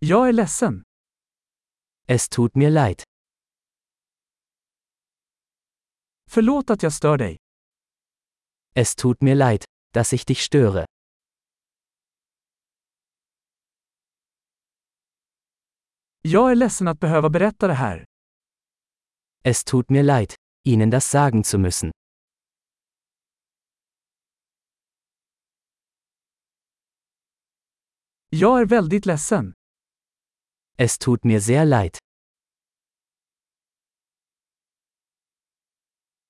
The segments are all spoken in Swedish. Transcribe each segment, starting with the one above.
Jag är ledsen. Es tut mir leid. Förlåt att jag stör dig. Es tut mir leid, dass ich dich störe. Jag är ledsen att behöva berätta det här. Es tut mir leid, Ihnen das sagen zu müssen. Jag är väldigt ledsen. Es tut mir sehr leid.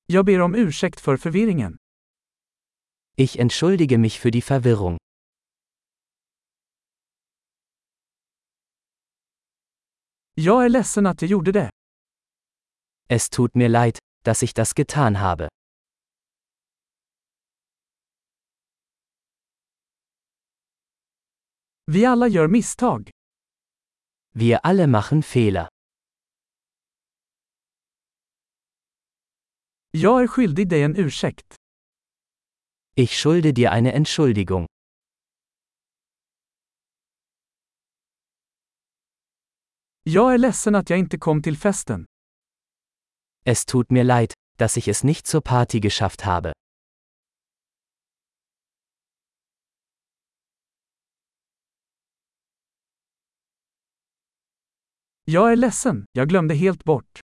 Jag ber om ursäkt för förvirringen. Ich entschuldige mich für die Verwirrung. Jag är ledsen att jag gjorde det. Es tut mir leid, dass ich das getan habe. Vi alla gör misstag. Wir alle machen Fehler. Jag är skyldig dig en ursäkt. Ich schulde dir eine Entschuldigung. Jag är ledsen att jag inte kom till festen. Es tut mir leid, dass ich es nicht zur Party geschafft habe. Jag är ledsen, jag glömde helt bort.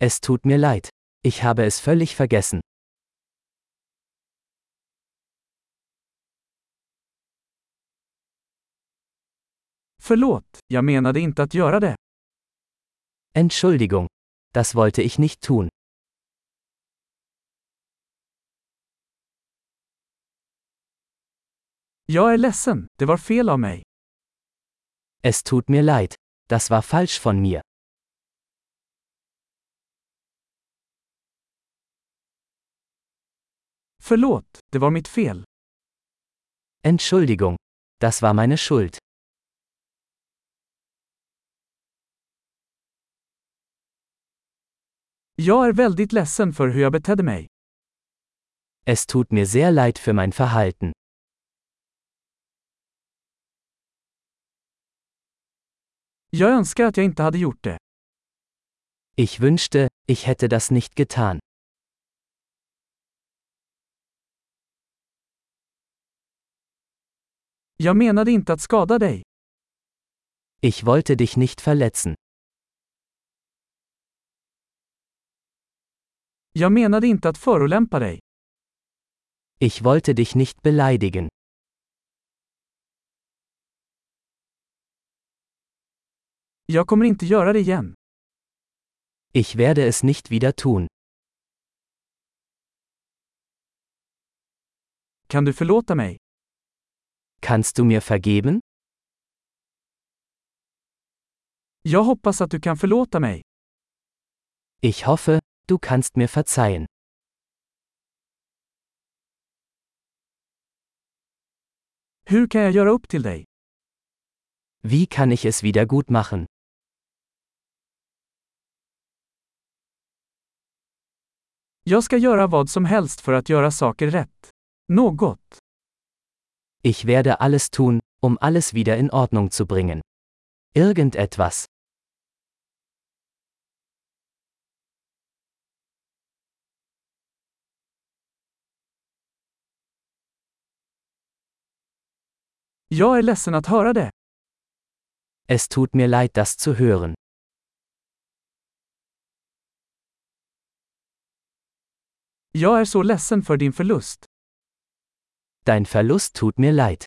Es tut mir leid, ich habe es völlig vergessen. Förlåt, jag menade inte att göra det. Entschuldigung, das wollte ich nicht tun. Jag är ledsen, det var fel av mig. Es tut mir leid, das war falsch von mir. Förlåt, det var mitt fel. Entschuldigung, das war meine Schuld. Jag är väldigt ledsen för hur jag betedde mig. Es tut mir sehr leid für mein Verhalten. Jag önskar att jag inte hade gjort det. Ich wünschte, ich hätte das nicht getan. Jag menade inte att skada dig. Ich wollte dich nicht verletzen. Jag menade inte att förolämpa dig. Ich wollte dich nicht beleidigen. Jag kommer inte göra det igen. Ich werde es nicht wieder tun. Kan du förlåta mig? Kannst du mir vergeben? Jag hoppas att du kan förlåta mig. Ich hoffe, du kannst mir verzeihen. Hur kan jag göra upp till dig? Wie kann ich es wieder gut machen? Jag ska göra vad som helst för att göra saker rätt. Något. Ich werde alles tun, um alles wieder in Ordnung zu bringen. Irgendetwas. Jag är ledsen att höra det. Es tut mir leid, das zu hören. Jag är så ledsen för din förlust. Dein Verlust tut mir leid.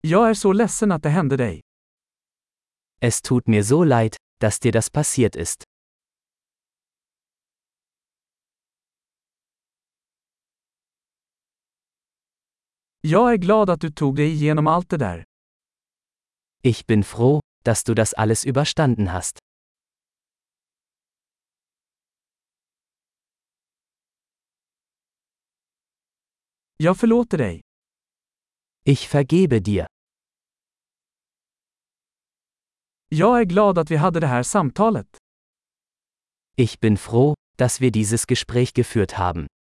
Jag är så ledsen att det hände dig. Es tut mir so leid, dass dir das passiert ist. Jag är glad att du tog dig igenom allt det där. Ich bin froh, dass du das alles überstanden hast. Jag förlåter dig. Ich vergebe dir. Jag är glad att vi hade det här samtalet. Ich bin froh, dass wir dieses Gespräch geführt haben.